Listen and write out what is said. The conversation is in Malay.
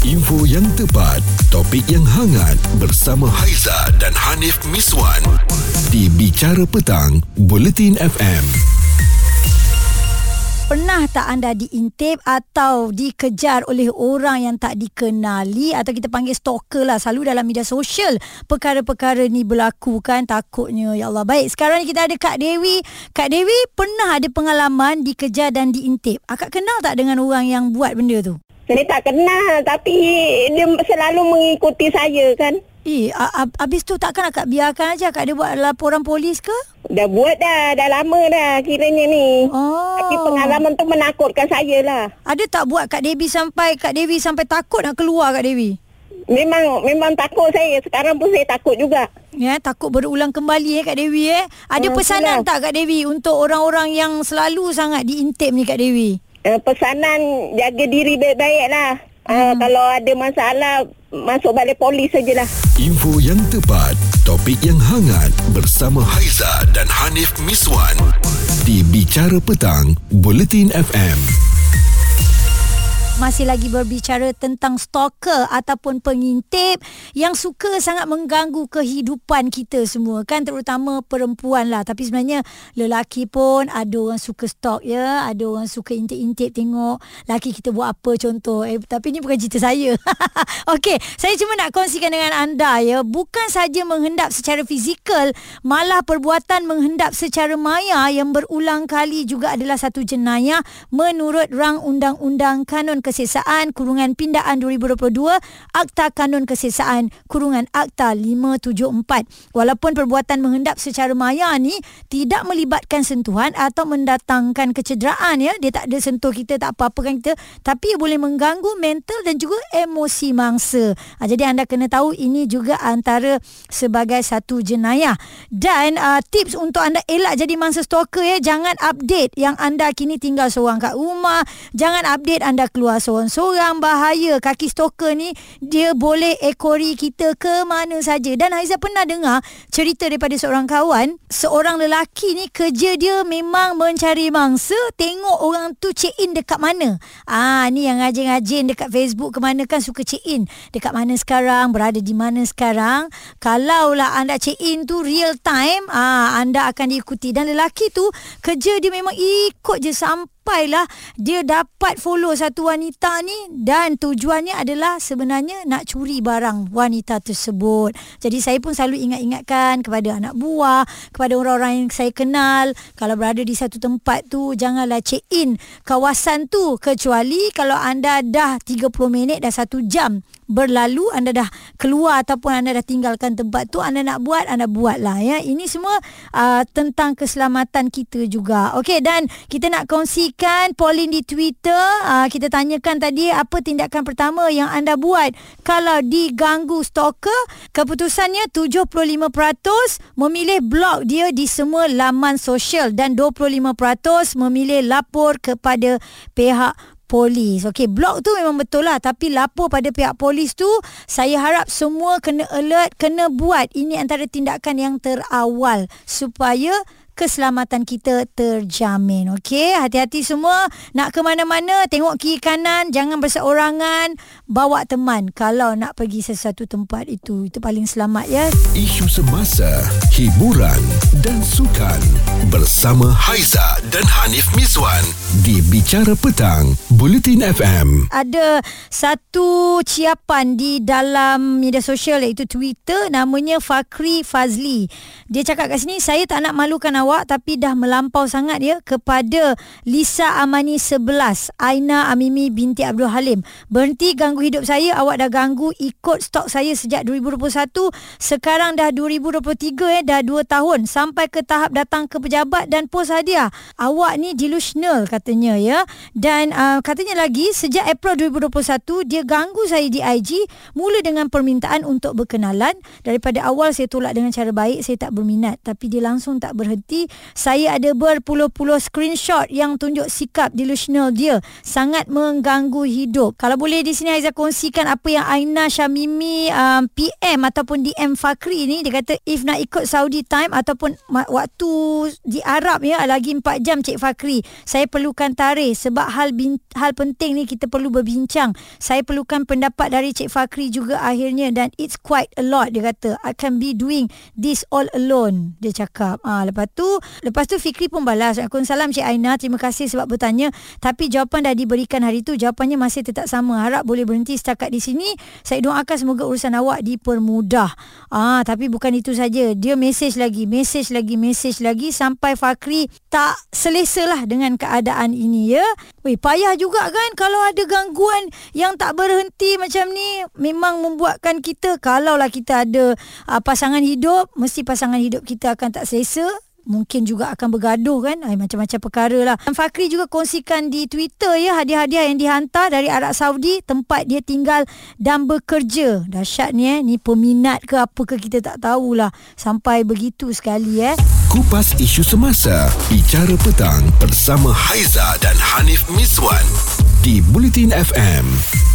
Info yang tepat, topik yang hangat bersama Haiza dan Hanif Miswan di Bicara Petang, Buletin FM. Pernah tak anda diintip atau dikejar oleh orang yang tak dikenali, atau kita panggil stalker lah? Selalu dalam media sosial perkara-perkara ni berlaku kan, takutnya. Ya Allah. Baik, sekarang ni kita ada Kak Dewi. Kak Dewi, pernah ada pengalaman dikejar dan diintip? Akak kenal tak dengan orang yang buat benda tu? Saya tak kenal, tapi dia selalu mengikuti saya kan. Habis tu takkan akak biarkan aja? Akak ada buat laporan polis ke? Dah buat dah. Dah lama dah kiranya ni. Oh. Tapi pengalaman tu menakutkan saya lah. Ada tak buat Kak Dewi sampai takut nak keluar Kak Dewi? Memang takut saya. Sekarang pun saya takut juga. Ya, takut berulang kembali Kak Dewi Ada pesanan tak Kak Dewi untuk orang-orang yang selalu sangat diintip ni Kak Dewi? Pesanan jaga diri baik-baik lah. Kalau ada masalah, masuk balik polis sajalah. Info yang tepat, topik yang hangat bersama Haiza dan Hanif Miswan di Bicara Petang, Buletin FM. Masih lagi berbicara tentang stalker ataupun pengintip yang suka sangat mengganggu kehidupan kita semua kan, terutama perempuan lah. Tapi sebenarnya lelaki pun ada orang suka stalk ya, ada orang suka intip-intip tengok laki kita buat apa contoh. Tapi ni bukan cerita saya. Okey, saya cuma nak kongsikan dengan anda ya, bukan saja menghendap secara fizikal, malah perbuatan menghendap secara maya yang berulang kali juga adalah satu jenayah menurut Rang Undang-Undang Kanun Kesesaan / Pindaan 2022, Akta Kanun Kesesaan / Akta 574. Walaupun perbuatan menghendap secara maya ni tidak melibatkan sentuhan atau mendatangkan kecederaan ya, dia tak ada sentuh kita, tak apa-apakan kita, tapi boleh mengganggu mental dan juga emosi mangsa. Jadi anda kena tahu ini juga antara sebagai satu jenayah. Dan tips untuk anda elak jadi mangsa stalker ya, jangan update yang anda kini tinggal seorang kat rumah, jangan update anda keluar seorang-seorang, bahaya. Kaki stalker ni dia boleh ekori kita ke mana saja. Dan Haiza pernah dengar cerita daripada seorang kawan, seorang lelaki ni kerja dia memang mencari mangsa, tengok orang tu check in dekat mana. Ni yang ngajin-ngajin dekat Facebook ke mana kan, suka check in dekat mana sekarang, berada di mana sekarang. Kalaulah anda check in tu real time, anda akan diikuti. Dan lelaki tu kerja dia memang ikut je sampai dia dapat follow satu wanita ni, dan tujuannya adalah sebenarnya nak curi barang wanita tersebut. Jadi saya pun selalu ingat-ingatkan kepada anak buah, kepada orang-orang yang saya kenal, kalau berada di satu tempat tu janganlah check in kawasan tu, kecuali kalau anda dah 30 minit dah 1 jam berlalu, anda dah keluar ataupun anda dah tinggalkan tempat tu, anda nak buat, anda buatlah ya. Ini semua tentang keselamatan kita juga. Okey, dan kita nak kongsikan polling di Twitter. Kita tanyakan tadi apa tindakan pertama yang anda buat kalau diganggu stalker. Keputusannya 75% memilih blok dia di semua laman sosial dan 25% memilih lapor kepada pihak polis. Okey, blog tu memang betul lah, tapi lapor pada pihak polis tu, saya harap semua kena alert, kena buat. Ini antara tindakan yang terawal supaya keselamatan kita terjamin. Okey, hati-hati semua. Nak ke mana-mana, tengok kiri kanan, jangan berseorangan, bawa teman kalau nak pergi sesuatu tempat itu. Itu paling selamat ya. Isu semasa, hiburan dan sukan bersama Haiza dan Hanif Miswan di Bicara Petang, Buletin FM. Ada satu ciapan di dalam media sosial iaitu Twitter, namanya Fakhri Fazli. Dia cakap kat sini, saya tak nak malukan awak tapi dah melampau sangat ya, kepada Lisa Amani 11, Aina Shamimi binti Abdul Halim. Berhenti ganggu hidup saya. Awak dah ganggu ikut stok saya sejak 2021. Sekarang dah 2023 dah 2 tahun. Sampai ke tahap datang ke pejabat dan pos hadiah. Awak ni delusional katanya ya. Dan katanya lagi, sejak April 2021 dia ganggu saya di IG. Mula dengan permintaan untuk berkenalan. Daripada awal saya tolak dengan cara baik, saya tak berminat. Tapi dia langsung tak berhenti. Saya ada berpuluh-puluh screenshot yang tunjuk sikap delusional dia, sangat mengganggu hidup. Kalau boleh di sini Haiza Haiza kongsikan apa yang Aina Shamimi PM ataupun DM Fakhri ni. Dia kata if nak ikut Saudi time ataupun waktu di Arab ya, lagi 4 jam Cik Fakhri, saya perlukan tarikh sebab hal penting ni kita perlu berbincang. Saya perlukan pendapat dari Cik Fakhri juga akhirnya, dan it's quite a lot. Dia kata I can be doing this all alone, dia cakap. Lepas tu Fikri pun balas, Waalaikumsalam Cik Aina, terima kasih sebab bertanya, tapi jawapan dah diberikan hari tu, jawapannya masih tetap sama. Harap boleh berhenti setakat di sini. Saya doakan semoga urusan awak dipermudah. Tapi bukan itu saja, dia mesej lagi sampai Fakhri tak selesalah dengan keadaan ini ya. Payah juga kan kalau ada gangguan yang tak berhenti macam ni. Memang membuatkan kita, kalaulah kita ada pasangan hidup, mesti pasangan hidup kita akan tak selesa. Mungkin juga akan bergaduh kan, macam-macam perkara lah. Fakhri juga kongsikan di Twitter ya, hadiah-hadiah yang dihantar dari Arab Saudi, tempat dia tinggal dan bekerja. Dahsyat ni ni peminat ke apa ke kita tak tahulah, sampai begitu sekali . Kupas isu semasa Bicara Petang bersama Haiza dan Hanif Miswan di Buletin FM.